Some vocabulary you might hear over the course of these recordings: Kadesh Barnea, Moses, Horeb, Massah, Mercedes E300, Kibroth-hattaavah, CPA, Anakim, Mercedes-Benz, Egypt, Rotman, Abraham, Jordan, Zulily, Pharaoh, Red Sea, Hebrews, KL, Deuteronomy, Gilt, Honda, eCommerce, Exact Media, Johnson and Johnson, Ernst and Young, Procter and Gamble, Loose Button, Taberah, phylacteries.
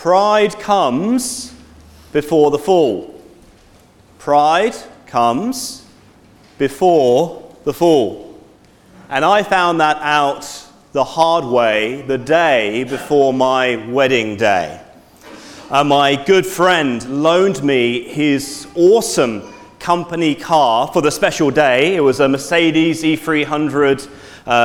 Pride comes before the fall. Pride comes before the fall. And I found that out the hard way the day before my wedding day. My good friend loaned me his awesome company car for the special day. It was a Mercedes E300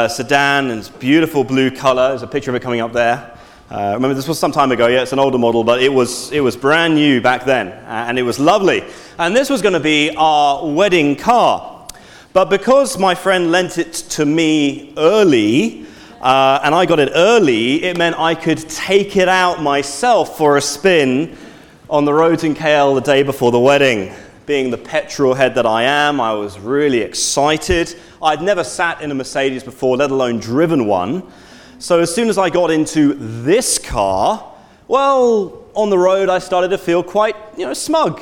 sedan, and it's beautiful blue color. There's a picture of it coming up there. Remember, this was some time ago. Yeah, it's an older model, but it was brand new back then, and it was lovely. And this was going to be our wedding car. But because my friend lent it to me early, and I got it early, it meant I could take it out myself for a spin on the roads in KL the day before the wedding. Being the petrol head that I am, I was really excited. I'd never sat in a Mercedes before, let alone driven one. So as soon as I got into this car, well, on the road I started to feel quite, smug,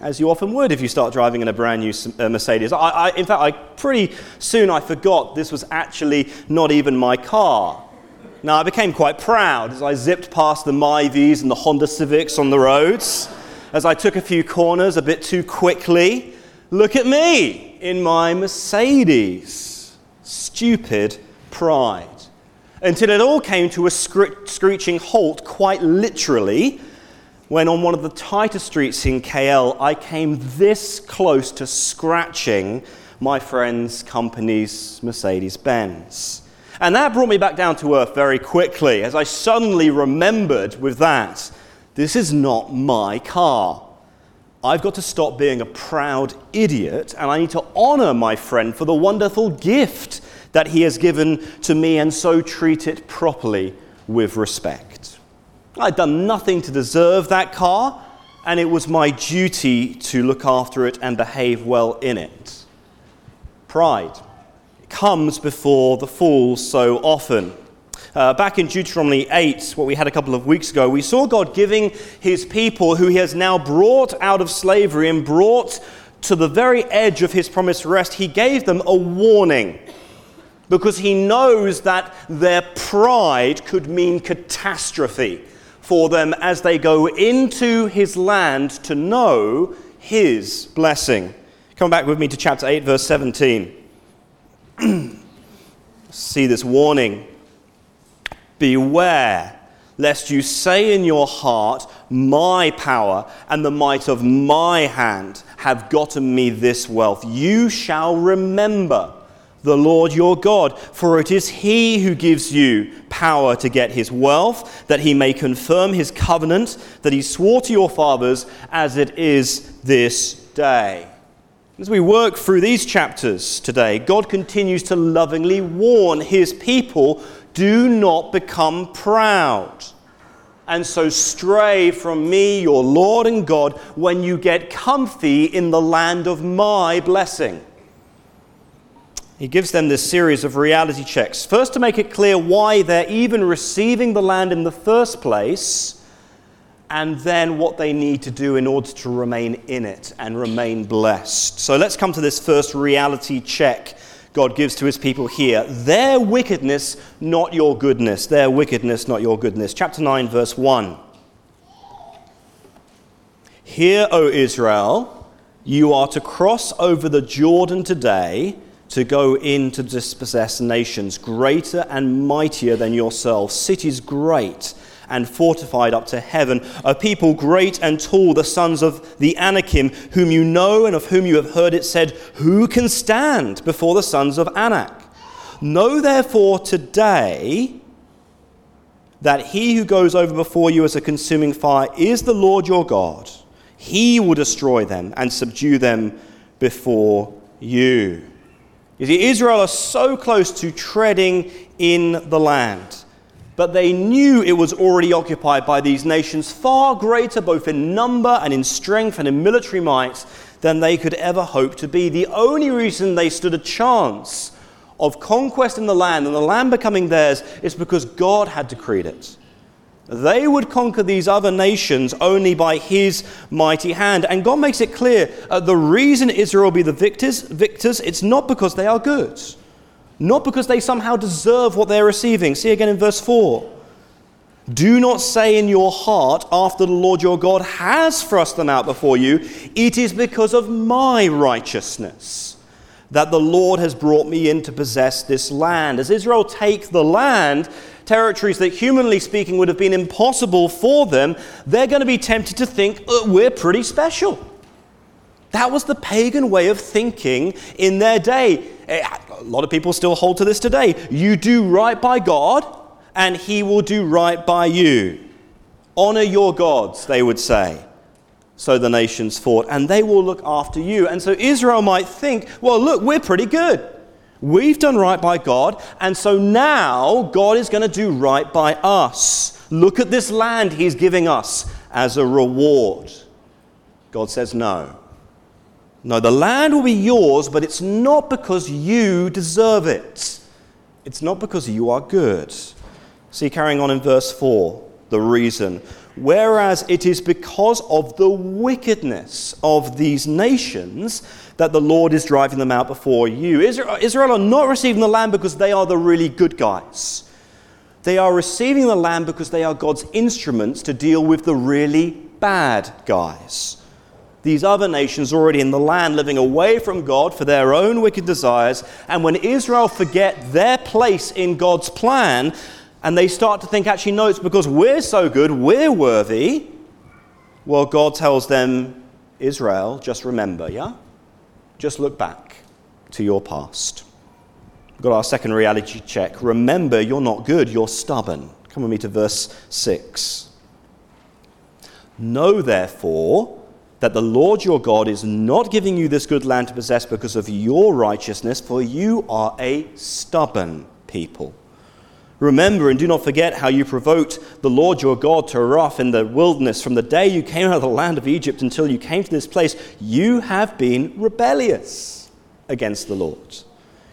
as you often would if you start driving in a brand new Mercedes. In fact, pretty soon I forgot this was actually not even my car. Now, I became quite proud as I zipped past the Myvies and the Honda Civics on the roads, as I took a few corners a bit too quickly. Look at me in my Mercedes. Stupid pride. Until it all came to a screeching halt, quite literally, when on one of the tighter streets in KL, I came this close to scratching my friend's company's Mercedes-Benz. And that brought me back down to earth very quickly, as I suddenly remembered with that, this is not my car. I've got to stop being a proud idiot, and I need to honor my friend for the wonderful gift that he has given to me, and so treat it properly with respect. I'd done nothing to deserve that car, and it was my duty to look after it and behave well in it. Pride comes before the fall so often. Back in Deuteronomy 8, what we had a couple of weeks ago, we saw God giving his people, who he has now brought out of slavery and brought to the very edge of his promised rest, he gave them a warning, because he knows that their pride could mean catastrophe for them as they go into his land to know his blessing. Come back with me to chapter 8, verse 17. See this warning. Beware, lest you say in your heart, my power and the might of my hand have gotten me this wealth. You shall remember the Lord your God, for it is he who gives you power to get his wealth, that he may confirm his covenant that he swore to your fathers, as it is this day. As we work through these chapters today, God continues to lovingly warn his people, do not become proud, and so stray from me, your Lord and God, when you get comfy in the land of my blessing. He gives them this series of reality checks. First, to make it clear why they're even receiving the land in the first place, and then what they need to do in order to remain in it and remain blessed. So let's come to this first reality check God gives to his people here. Their wickedness, not your goodness. Their wickedness, not your goodness. Chapter 9, verse 1. Hear, O Israel, you are to cross over the Jordan today, to go in to dispossess nations greater and mightier than yourselves, cities great and fortified up to heaven, a people great and tall, the sons of the Anakim, whom you know and of whom you have heard it said, who can stand before the sons of Anak? Know therefore today that he who goes over before you as a consuming fire is the Lord your God. He will destroy them and subdue them before you. You see, Israel are so close to treading in the land, but they knew it was already occupied by these nations far greater, both in number and in strength and in military might, than they could ever hope to be. The only reason they stood a chance of conquest in the land and the land becoming theirs is because God had decreed it. They would conquer these other nations only by his mighty hand. And God makes it clear, the reason Israel be the victors, it's not because they are good. Not because they somehow deserve what they're receiving. See again in verse 4. Do not say in your heart, after the Lord your God has thrust them out before you, it is because of my righteousness that the Lord has brought me in to possess this land. As Israel take the land, territories that humanly speaking would have been impossible for them, they're going to be tempted to think, we're pretty special. That was the pagan way of thinking in their day. A lot of people still hold to this today. You do right by God, and he will do right by you. Honor your gods, they would say. So the nations fought, and they will look after you. And so Israel might think, well, look, we're pretty good. We've done right by God, and so now God is going to do right by us. Look at this land he's giving us as a reward. God says no. No, the land will be yours, but it's not because you deserve it. It's not because you are good. See, carrying on in verse 4, the reason. Whereas it is because of the wickedness of these nations that the Lord is driving them out before you. Israel are not receiving the land because they are the really good guys. They are receiving the land because they are God's instruments to deal with the really bad guys. These other nations already in the land, living away from God for their own wicked desires. And when Israel forget their place in God's plan, and they start to think, actually, no, it's because we're so good, we're worthy. Well, God tells them, Israel, just remember, yeah? Just look back to your past. We've got our second reality check. Remember, you're not good, you're stubborn. Come with me to verse 6. Know, therefore, that the Lord your God is not giving you this good land to possess because of your righteousness, for you are a stubborn people. Remember and do not forget how you provoked the Lord your God to wrath in the wilderness. From the day you came out of the land of Egypt until you came to this place, you have been rebellious against the Lord.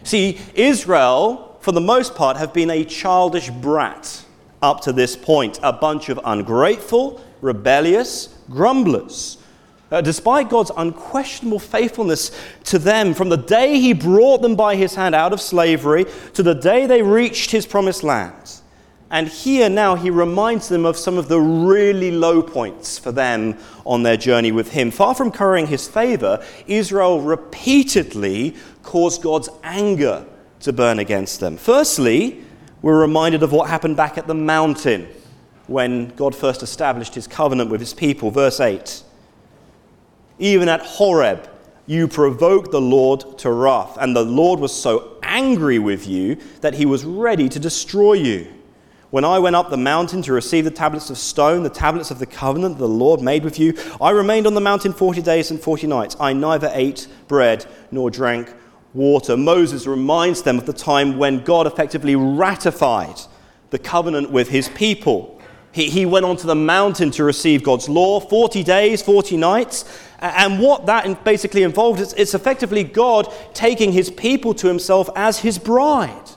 See, Israel, for the most part, have been a childish brat up to this point. A bunch of ungrateful, rebellious grumblers. Despite God's unquestionable faithfulness to them, from the day he brought them by his hand out of slavery to the day they reached his promised land. And here now he reminds them of some of the really low points for them on their journey with him. Far from currying his favor, Israel repeatedly caused God's anger to burn against them. Firstly, we're reminded of what happened back at the mountain when God first established his covenant with his people. Verse 8. Even at Horeb, you provoked the Lord to wrath, and the Lord was so angry with you that he was ready to destroy you. When I went up the mountain to receive the tablets of stone, the tablets of the covenant the Lord made with you, I remained on the mountain 40 days and 40 nights. I neither ate bread nor drank water. Moses reminds them of the time when God effectively ratified the covenant with his people. He went onto the mountain to receive God's law, 40 days, 40 nights. And what that basically involved is it's effectively God taking his people to himself as his bride.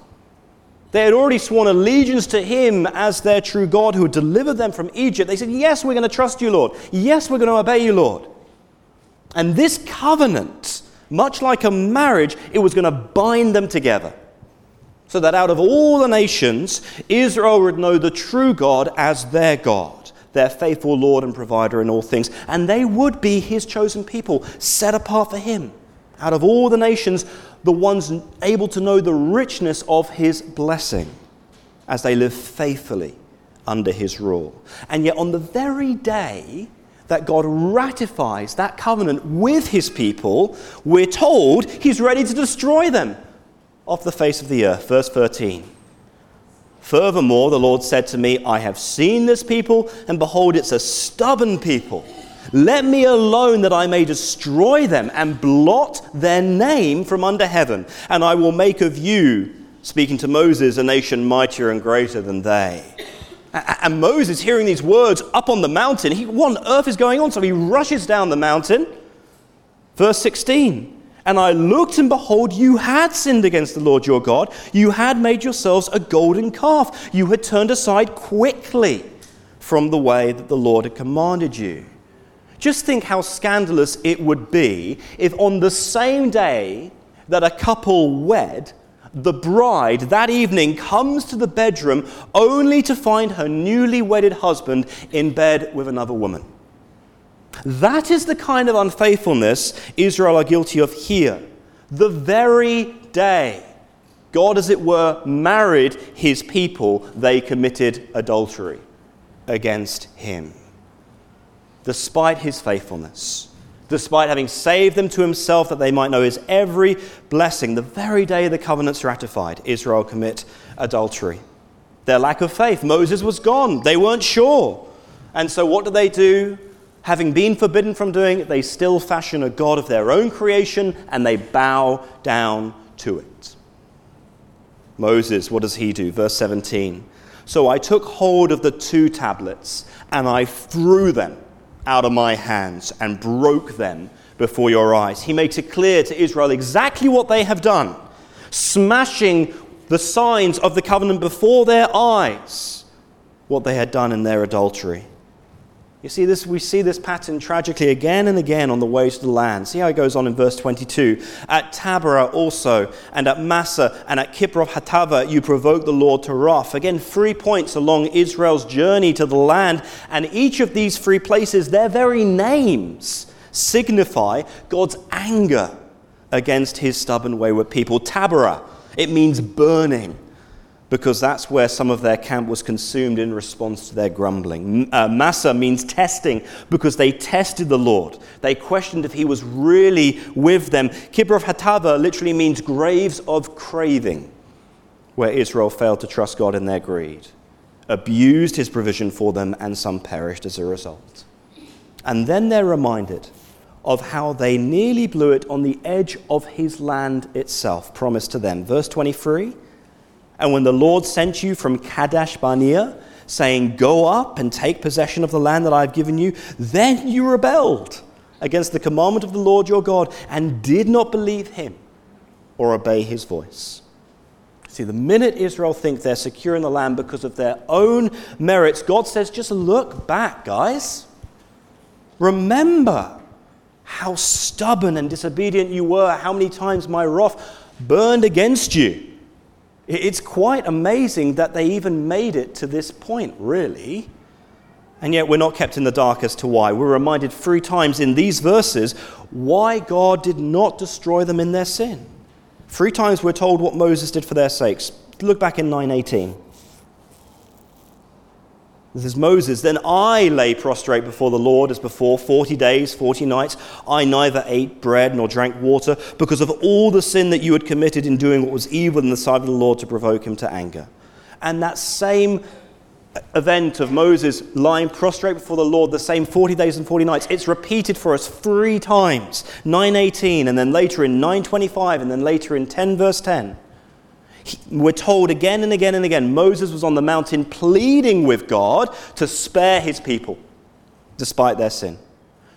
They had already sworn allegiance to him as their true God who had delivered them from Egypt. They said, yes, we're going to trust you, Lord. Yes, we're going to obey you, Lord. And this covenant, much like a marriage, it was going to bind them together. So that out of all the nations, Israel would know the true God as their God, their faithful Lord and provider in all things. And they would be his chosen people, set apart for him. Out of all the nations, the ones able to know the richness of his blessing as they live faithfully under his rule. And yet on the very day that God ratifies that covenant with his people, we're told he's ready to destroy them off the face of the earth. Verse 13. Furthermore, the Lord said to me, I have seen this people, and behold, it's a stubborn people. Let me alone that I may destroy them and blot their name from under heaven. And I will make of you, speaking to Moses, a nation mightier and greater than they. And Moses, hearing these words up on the mountain, what on earth is going on? So he rushes down the mountain. Verse 16. And I looked, and behold, you had sinned against the Lord your God. You had made yourselves a golden calf. You had turned aside quickly from the way that the Lord had commanded you. Just think how scandalous it would be if on the same day that a couple wed, the bride that evening comes to the bedroom only to find her newly wedded husband in bed with another woman. That is the kind of unfaithfulness Israel are guilty of here. The very day God, as it were, married his people, they committed adultery against him. Despite his faithfulness, despite having saved them to himself that they might know his every blessing, the very day the covenant's ratified, Israel commit adultery. Their lack of faith. Moses was gone. They weren't sure. And so what do? Having been forbidden from doing it, they still fashion a god of their own creation and they bow down to it. Moses, what does he do? Verse 17. So I took hold of the two tablets and I threw them out of my hands and broke them before your eyes. He makes it clear to Israel exactly what they have done, smashing the signs of the covenant before their eyes, what they had done in their adultery. You see this, we see this pattern tragically again and again on the way to the land. See how it goes on in verse 22. At Taberah also, and at Massah, and at Kibroth-hattaavah, you provoked the Lord to wrath. Again, 3 points along Israel's journey to the land. And each of these 3 places, their very names signify God's anger against his stubborn wayward people. Taberah, it means burning, because that's where some of their camp was consumed in response to their grumbling. Massah means testing, because they tested the Lord. They questioned if he was really with them. Kibroth-hattaavah literally means graves of craving, where Israel failed to trust God in their greed, abused his provision for them, and some perished as a result. And then they're reminded of how they nearly blew it on the edge of his land itself, promised to them. Verse 23, and when the Lord sent you from Kadesh Barnea, saying, go up and take possession of the land that I have given you, then you rebelled against the commandment of the Lord your God and did not believe him or obey his voice. See, the minute Israel think they're secure in the land because of their own merits, God says, just look back, guys. Remember how stubborn and disobedient you were, how many times my wrath burned against you. It's quite amazing that they even made it to this point, really. And yet we're not kept in the dark as to why. We're reminded 3 times in these verses why God did not destroy them in their sin. 3 times we're told what Moses did for their sakes. Look back in 9:18. This is Moses. Then I lay prostrate before the Lord as before, 40 days, 40 nights. I neither ate bread nor drank water because of all the sin that you had committed in doing what was evil in the sight of the Lord to provoke him to anger. And that same event of Moses lying prostrate before the Lord, the same 40 days and 40 nights, it's repeated for us 3 times, 9:18, and then later in 9:25, and then later in 10 verse 10. We're told again and again and again, Moses was on the mountain pleading with God to spare his people, despite their sin,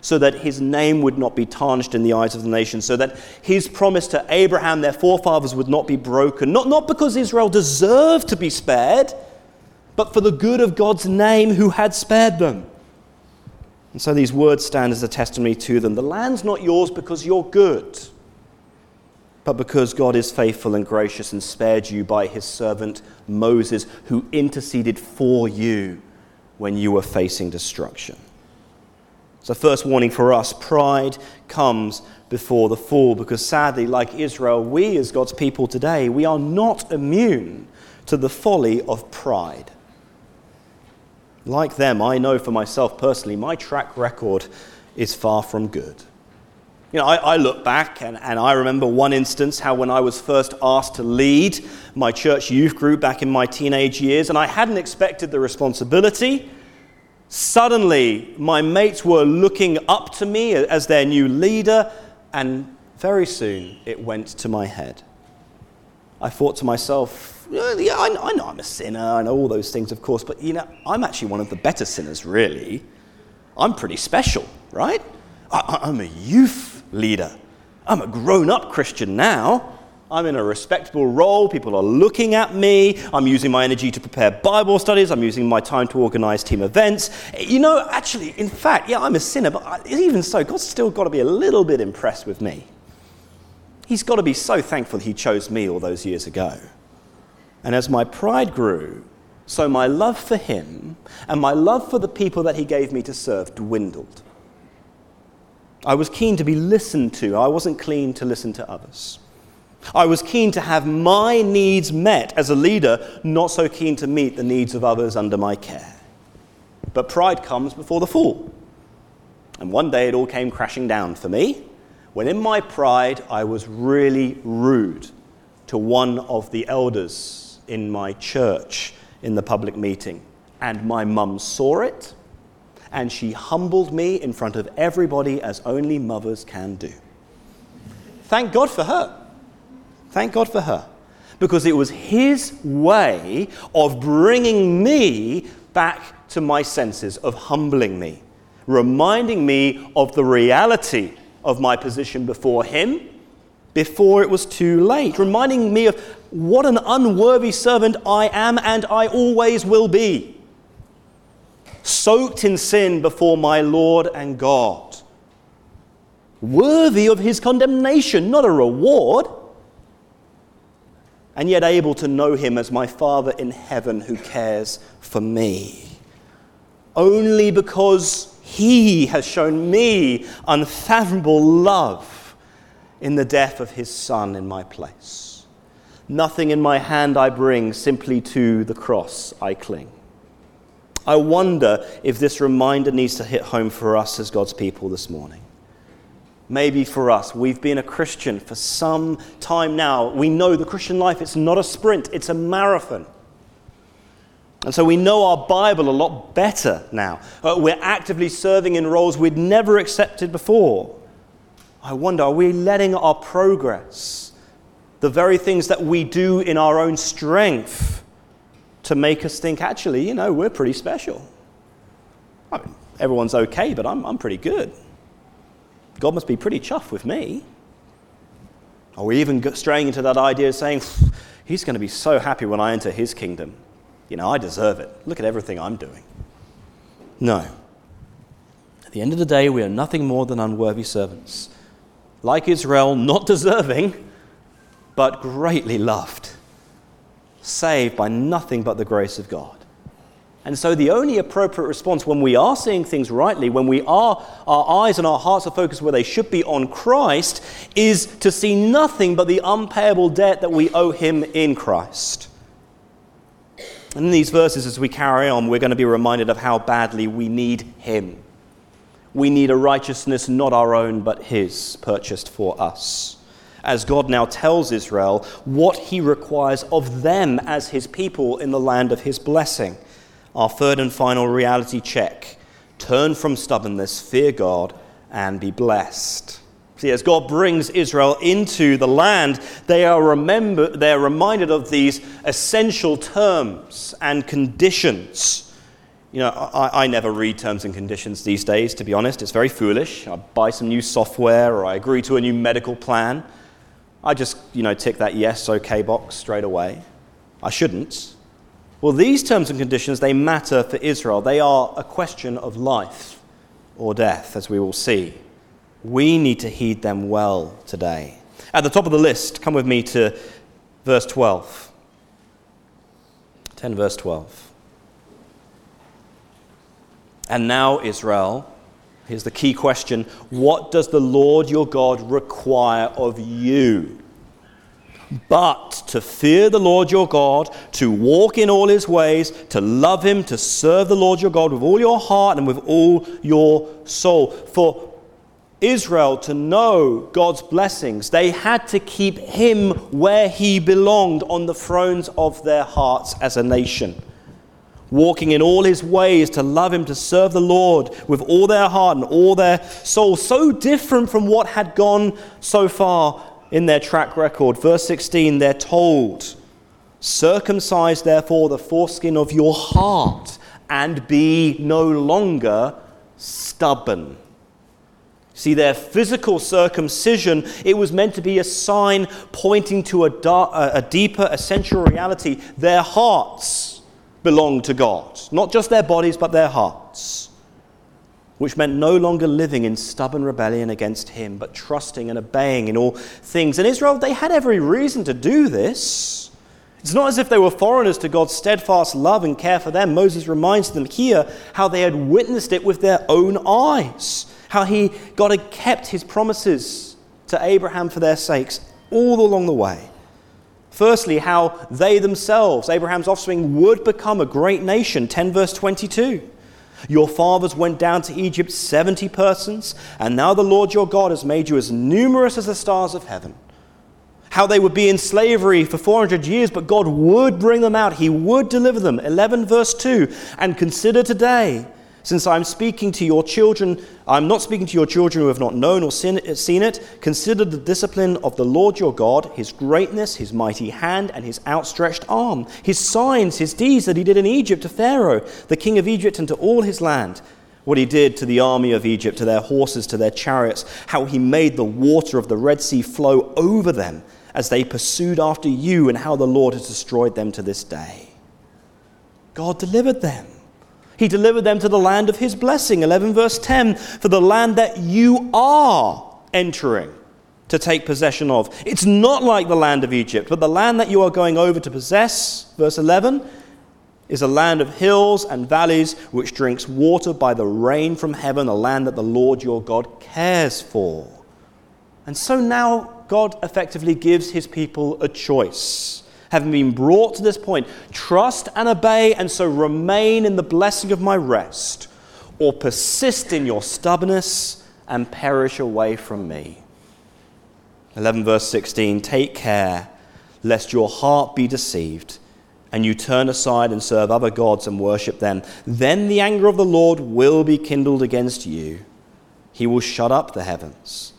so that his name would not be tarnished in the eyes of the nation, so that his promise to Abraham, their forefathers, would not be broken. Not because Israel deserved to be spared, but for the good of God's name who had spared them. And so these words stand as a testimony to them. The land's not yours because you're good, but because God is faithful and gracious and spared you by his servant Moses, who interceded for you when you were facing destruction. So first warning for us, pride comes before the fall, because sadly, like Israel, we as God's people today, we are not immune to the folly of pride. Like them, I know for myself personally, my track record is far from good. You know, I look back and I remember one instance how when I was first asked to lead my church youth group back in my teenage years, and I hadn't expected the responsibility. Suddenly, my mates were looking up to me as their new leader, and very soon it went to my head. I thought to myself, yeah, I know I'm a sinner, I know all those things, of course, but you know, I'm actually one of the better sinners, really. I'm pretty special, right? I'm a youth leader. I'm a grown-up Christian now. I'm in a respectable role. People are looking at me. I'm using my energy to prepare Bible studies. I'm using my time to organize team events. You know, actually, in fact, yeah, I'm a sinner, but even so, God's still got to be a little bit impressed with me. He's got to be so thankful he chose me all those years ago. And as my pride grew, so my love for him and my love for the people that he gave me to serve dwindled. I was keen to be listened to. I wasn't keen to listen to others. I was keen to have my needs met as a leader, not so keen to meet the needs of others under my care. But pride comes before the fall. And one day it all came crashing down for me, when in my pride I was really rude to one of the elders in my church in the public meeting. And my mum saw it, and she humbled me in front of everybody as only mothers can do. Thank God for her. Thank God for her. Because it was his way of bringing me back to my senses, of humbling me, reminding me of the reality of my position before him, before it was too late, reminding me of what an unworthy servant I am and I always will be, soaked in sin before my Lord and God, worthy of his condemnation, not a reward, and yet able to know him as my Father in heaven who cares for me. Only because he has shown me unfathomable love in the death of his Son in my place. Nothing in my hand I bring, simply to the cross I cling. I wonder if this reminder needs to hit home for us as God's people this morning. Maybe for us, we've been a Christian for some time now. We know the Christian life, it's not a sprint, it's a marathon. And so we know our Bible a lot better now. We're actively serving in roles we'd never accepted before. I wonder, are we letting our progress, the very things that we do in our own strength, to make us think, actually, you know, we're pretty special. I mean, everyone's okay, but I'm pretty good. God must be pretty chuffed with me. Are we even straying into that idea of saying, he's going to be so happy when I enter his kingdom. You know, I deserve it. Look at everything I'm doing. No. At the end of the day, we are nothing more than unworthy servants. Like Israel, not deserving, but greatly loved. Saved by nothing but the grace of God. And so the only appropriate response when we are seeing things rightly, when we are, our eyes and our hearts are focused where they should be on Christ, is to see nothing but the unpayable debt that we owe him in Christ. And in these verses, as we carry on, we're going to be reminded of how badly we need him. We need a righteousness not our own, but his, purchased for us. As God now tells Israel what he requires of them as his people in the land of his blessing. Our third and final reality check. Turn from stubbornness, fear God, and be blessed. See, as God brings Israel into the land, they are reminded of these essential terms and conditions. You know, I never read terms and conditions these days, to be honest. It's very foolish. I buy some new software or I agree to a new medical plan. I just, tick that yes, okay box straight away. I shouldn't. Well, these terms and conditions, they matter for Israel. They are a question of life or death, as we will see. We need to heed them well today. At the top of the list, come with me to verse 12. 10 verse 12. And now, Israel, here's the key question. What does the Lord your God require of you? But to fear the Lord your God, to walk in all his ways, to love him, to serve the Lord your God with all your heart and with all your soul. For Israel to know God's blessings, they had to keep him where he belonged, on the thrones of their hearts as a nation. Walking in all his ways, to love him, to serve the Lord with all their heart and all their soul. So different from what had gone so far in their track record. Verse 16, they're told, circumcise therefore the foreskin of your heart and be no longer stubborn. See, their physical circumcision, it was meant to be a sign pointing to a deeper essential reality. Their hearts belong to God. Not just their bodies, but their hearts. which meant no longer living in stubborn rebellion against him, but trusting and obeying in all things. And Israel, they had every reason to do this. It's not as if they were foreigners to God's steadfast love and care for them. Moses reminds them here how they had witnessed it with their own eyes, how God had kept his promises to Abraham for their sakes all along the way. Firstly, how they themselves, Abraham's offspring, would become a great nation. 10 verse 22. Your fathers went down to Egypt 70 persons, and now the Lord your God has made you as numerous as the stars of heaven. How they would be in slavery for 400 years, but God would bring them out. He would deliver them. 11 verse 2. And consider today, since I'm not speaking to your children who have not known or seen it. Consider the discipline of the Lord your God, his greatness, his mighty hand, and his outstretched arm, his signs, his deeds that he did in Egypt to Pharaoh, the king of Egypt, and to all his land, what he did to the army of Egypt, to their horses, to their chariots, how he made the water of the Red Sea flow over them as they pursued after you, and how the Lord has destroyed them to this day. God delivered them. He delivered them to the land of his blessing. 11 verse 10, for the land that you are entering to take possession of. It's not like the land of Egypt, but the land that you are going over to possess, verse 11, is a land of hills and valleys which drinks water by the rain from heaven, a land that the Lord your God cares for. And so now God effectively gives his people a choice. Having been brought to this point, trust and obey, and so remain in the blessing of my rest, or persist in your stubbornness and perish away from me. 11 verse 16, take care lest your heart be deceived, and you turn aside and serve other gods and worship them. Then the anger of the Lord will be kindled against you. He will shut up the heavens.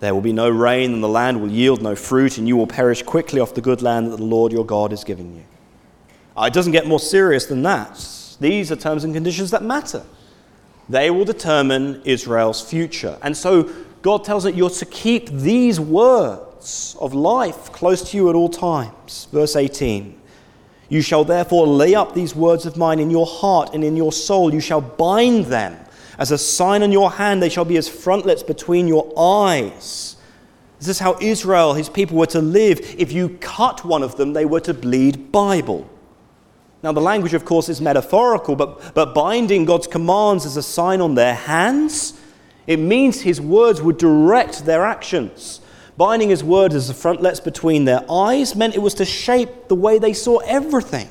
There will be no rain, and the land will yield no fruit, and you will perish quickly off the good land that the Lord your God is giving you. It doesn't get more serious than that. These are terms and conditions that matter. They will determine Israel's future. And so God tells that you're to keep these words of life close to you at all times. Verse 18, you shall therefore lay up these words of mine in your heart and in your soul. You shall bind them as a sign on your hand, they shall be as frontlets between your eyes. This is how Israel, his people, were to live. If you cut one of them, they were to bleed Bible. Now, the language, of course, is metaphorical, but binding God's commands as a sign on their hands, it means his words would direct their actions. Binding his word as the frontlets between their eyes meant it was to shape the way they saw everything.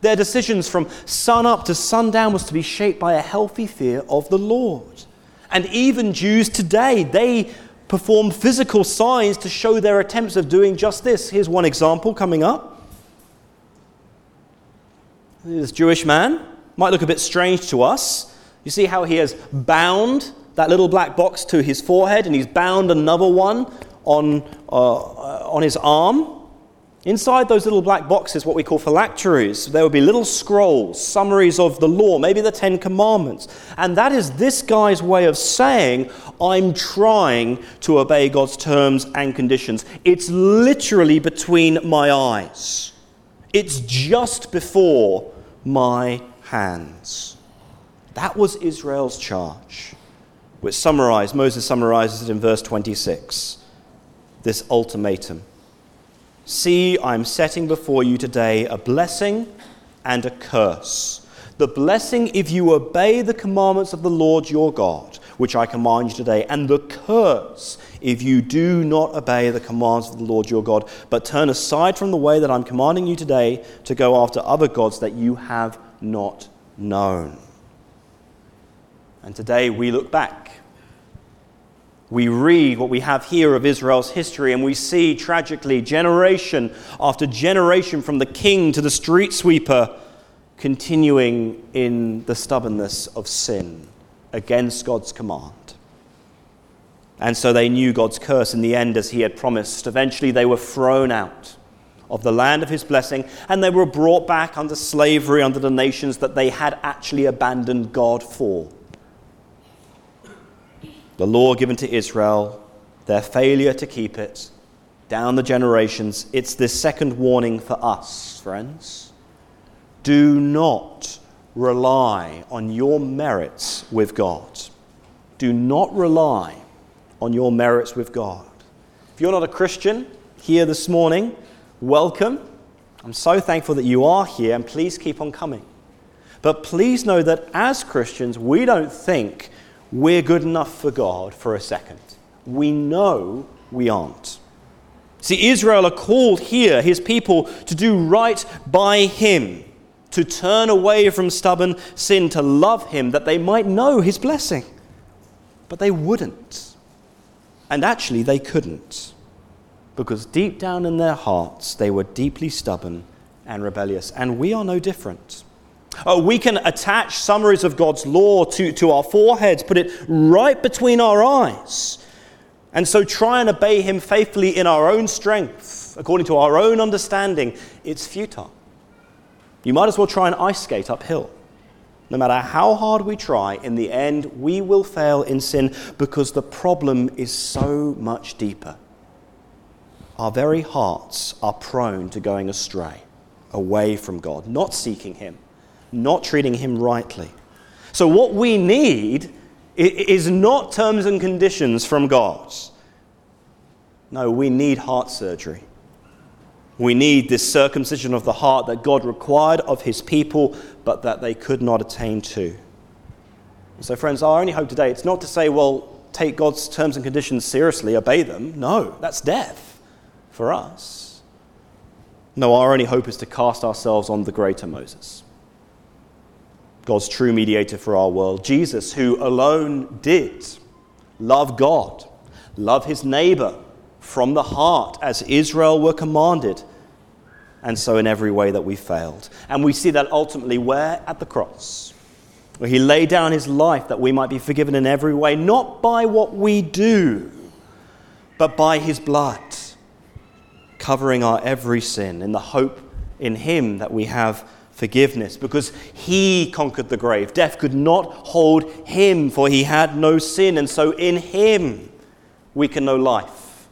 Their decisions from sun up to sundown was to be shaped by a healthy fear of the Lord. And even Jews today, they perform physical signs to show their attempts of doing just this. Here's one example coming up. This Jewish man might look a bit strange to us. You see how he has bound that little black box to his forehead, and he's bound another one on his arm. Inside those little black boxes, what we call phylacteries, there would be little scrolls, summaries of the law, maybe the Ten Commandments. And that is this guy's way of saying, I'm trying to obey God's terms and conditions. It's literally between my eyes. It's just before my hands. That was Israel's charge, which Moses summarizes it in verse 26, this ultimatum. See, I'm setting before you today a blessing and a curse. The blessing if you obey the commandments of the Lord your God, which I command you today, and the curse if you do not obey the commands of the Lord your God, but turn aside from the way that I'm commanding you today to go after other gods that you have not known. And today we look back. We read what we have here of Israel's history, and we see tragically generation after generation from the king to the street sweeper continuing in the stubbornness of sin against God's command. And so they knew God's curse in the end as he had promised. Eventually they were thrown out of the land of his blessing, and they were brought back under slavery under the nations that they had actually abandoned God for. The law given to Israel, their failure to keep it, down the generations. It's this second warning for us, friends. Do not rely on your merits with God. Do not rely on your merits with God. If you're not a Christian here this morning, welcome. I'm so thankful that you are here, and please keep on coming. But please know that as Christians, we don't think we're good enough for God for a second. We know we aren't. See, Israel are called here, his people, to do right by him, to turn away from stubborn sin, to love him, that they might know his blessing. But they wouldn't. And actually, they couldn't. Because deep down in their hearts, they were deeply stubborn and rebellious. And we are no different. We can attach summaries of God's law to our foreheads, put it right between our eyes. And so try and obey him faithfully in our own strength, according to our own understanding. It's futile. You might as well try and ice skate uphill. No matter how hard we try, in the end, we will fail in sin because the problem is so much deeper. Our very hearts are prone to going astray, away from God, not seeking him, not treating him rightly. So what we need is not terms and conditions from God. No, we need heart surgery. We need this circumcision of the heart that God required of his people, but that they could not attain to. So friends, our only hope today, it's not to say, well, take God's terms and conditions seriously, obey them. No, that's death. For us. No, our only hope is to cast ourselves on the greater Moses, God's true mediator for our world, Jesus, who alone did love God, love his neighbor from the heart as Israel were commanded, and so in every way that we failed. And we see that ultimately where? At the cross, where he laid down his life that we might be forgiven in every way, not by what we do, but by his blood, covering our every sin in the hope in him that we have forgiveness, because he conquered the grave. Death could not hold him, for he had no sin, and so in him we can know life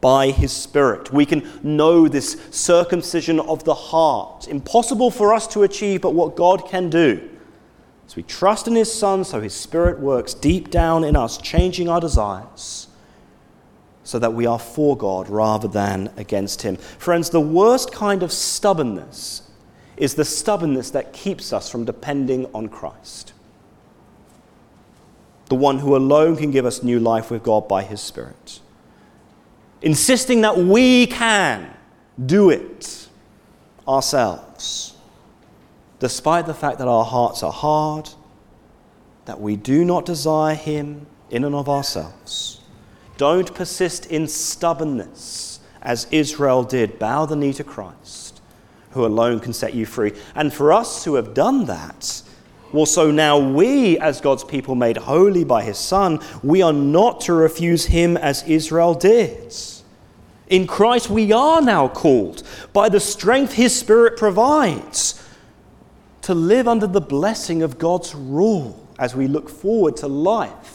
by his Spirit. We can know this circumcision of the heart, impossible for us to achieve, but what God can do. So we trust in his Son, so his Spirit works deep down in us, changing our desires, so that we are for God rather than against him. Friends, the worst kind of stubbornness is the stubbornness that keeps us from depending on Christ, the one who alone can give us new life with God by his Spirit. Insisting that we can do it ourselves, despite the fact that our hearts are hard, that we do not desire him in and of ourselves. Don't persist in stubbornness as Israel did. Bow the knee to Christ, who alone can set you free. And for us who have done that, also now we, as God's people made holy by his Son, we are not to refuse him as Israel did. In Christ we are now called, by the strength his Spirit provides, to live under the blessing of God's rule as we look forward to life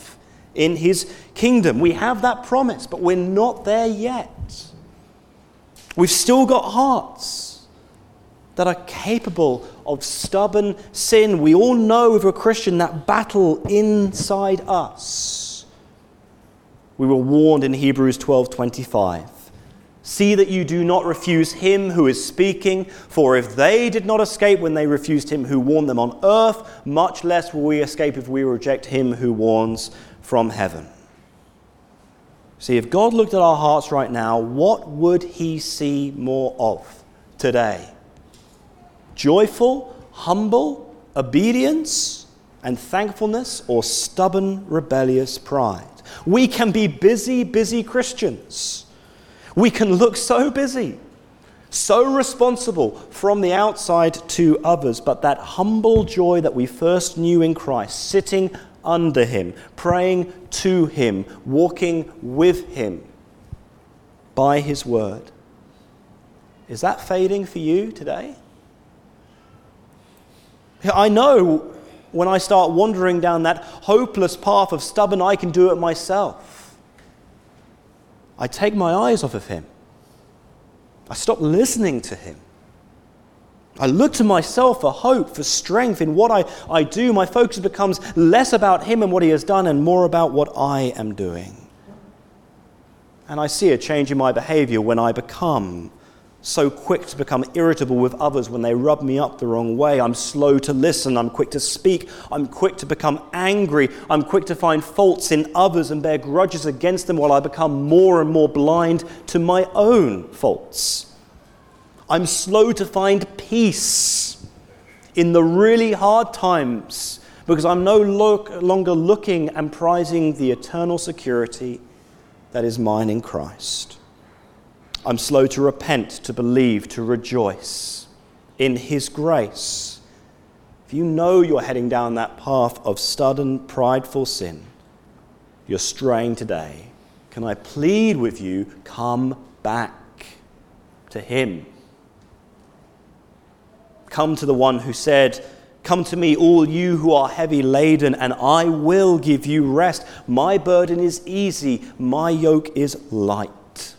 in his kingdom. We have that promise, but we're not there yet. We've still got hearts that are capable of stubborn sin. We all know, if we're a Christian, that battle inside us. We were warned in Hebrews 12:25. See that you do not refuse him who is speaking, for if they did not escape when they refused him who warned them on earth, much less will we escape if we reject him who warns from heaven. See, if God looked at our hearts right now, what would he see more of today? Joyful, humble obedience and thankfulness, or stubborn, rebellious pride? We can be busy, busy Christians. We can look so busy, so responsible from the outside to others, but that humble joy that we first knew in Christ, sitting under him, praying to him, walking with him by his word. Is that fading for you today? I know when I start wandering down that hopeless path of stubborn, I can do it myself, I take my eyes off of him. I stop listening to him. I look to myself for hope, for strength in what I do. My focus becomes less about him and what he has done and more about what I am doing. And I see a change in my behavior when I become so quick to become irritable with others when they rub me up the wrong way. I'm slow to listen. I'm quick to speak. I'm quick to become angry. I'm quick to find faults in others and bear grudges against them, while I become more and more blind to my own faults. I'm slow to find peace in the really hard times because I'm no longer looking and prizing the eternal security that is mine in Christ. I'm slow to repent, to believe, to rejoice in his grace. If you know you're heading down that path of stubborn, prideful sin, you're straying today. Can I plead with you, come back to him. Come to the one who said, "Come to me, all you who are heavy laden, and I will give you rest. My burden is easy, my yoke is light."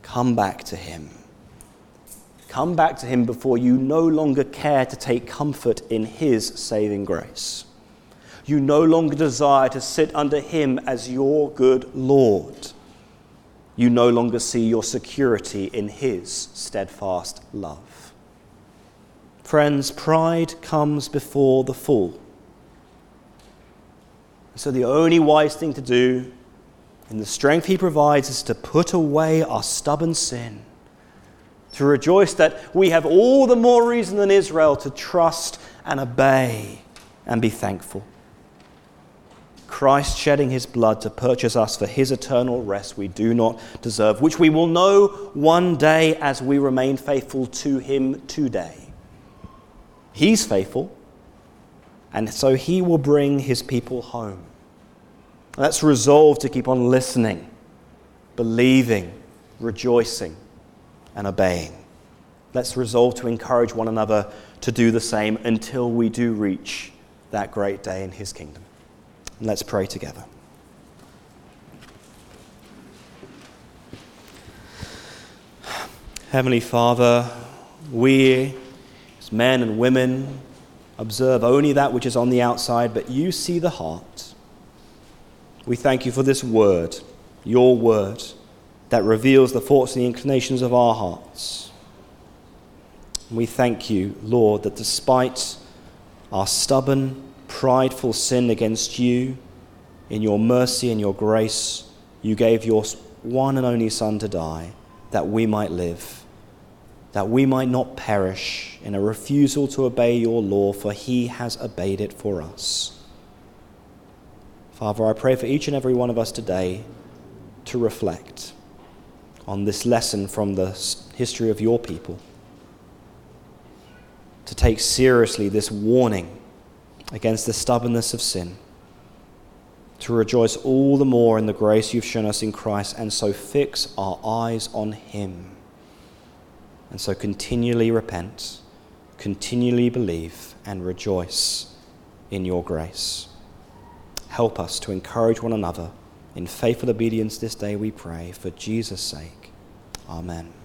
Come back to him. Come back to him before you no longer care to take comfort in his saving grace. You no longer desire to sit under him as your good Lord. You no longer see your security in his steadfast love. Friends, pride comes before the fall. So the only wise thing to do, and the strength he provides, is to put away our stubborn sin, to rejoice that we have all the more reason than Israel to trust and obey and be thankful. Christ shedding his blood to purchase us for his eternal rest we do not deserve, which we will know one day as we remain faithful to him today. He's faithful, and so he will bring his people home. Let's resolve to keep on listening, believing, rejoicing, and obeying. Let's resolve to encourage one another to do the same until we do reach that great day in his kingdom. And let's pray together. Heavenly Father, we as men and women observe only that which is on the outside, but you see the heart. We thank you for this word, your word, that reveals the thoughts and the inclinations of our hearts. We thank you, Lord, that despite our stubborn, prideful sin against you, in your mercy and your grace, you gave your one and only Son to die, that we might live, that we might not perish in a refusal to obey your law, for he has obeyed it for us. Father, I pray for each and every one of us today to reflect on this lesson from the history of your people, to take seriously this warning against the stubbornness of sin, to rejoice all the more in the grace you've shown us in Christ, and so fix our eyes on him, and so continually repent, continually believe, and rejoice in your grace. Help us to encourage one another in faithful obedience this day, we pray, for Jesus' sake. Amen.